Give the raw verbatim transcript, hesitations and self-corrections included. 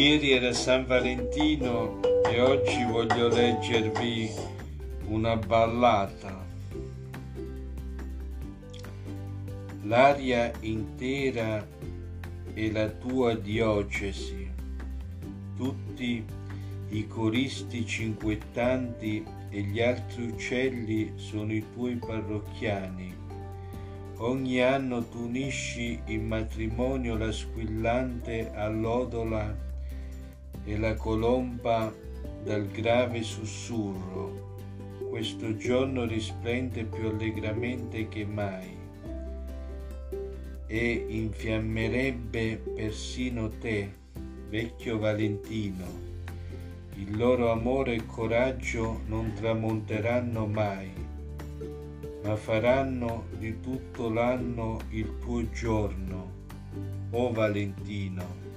Ieri era San Valentino e oggi voglio leggervi una ballata. L'aria intera è la tua diocesi, tutti i coristi cinquettanti e gli altri uccelli sono i tuoi parrocchiani. Ogni anno tu unisci in matrimonio la squillante allodola e la colomba dal grave sussurro. Questo giorno risplende più allegramente che mai e infiammerebbe persino te, vecchio Valentino. Il loro amore e coraggio non tramonteranno mai, ma faranno di tutto l'anno il tuo giorno, o Valentino.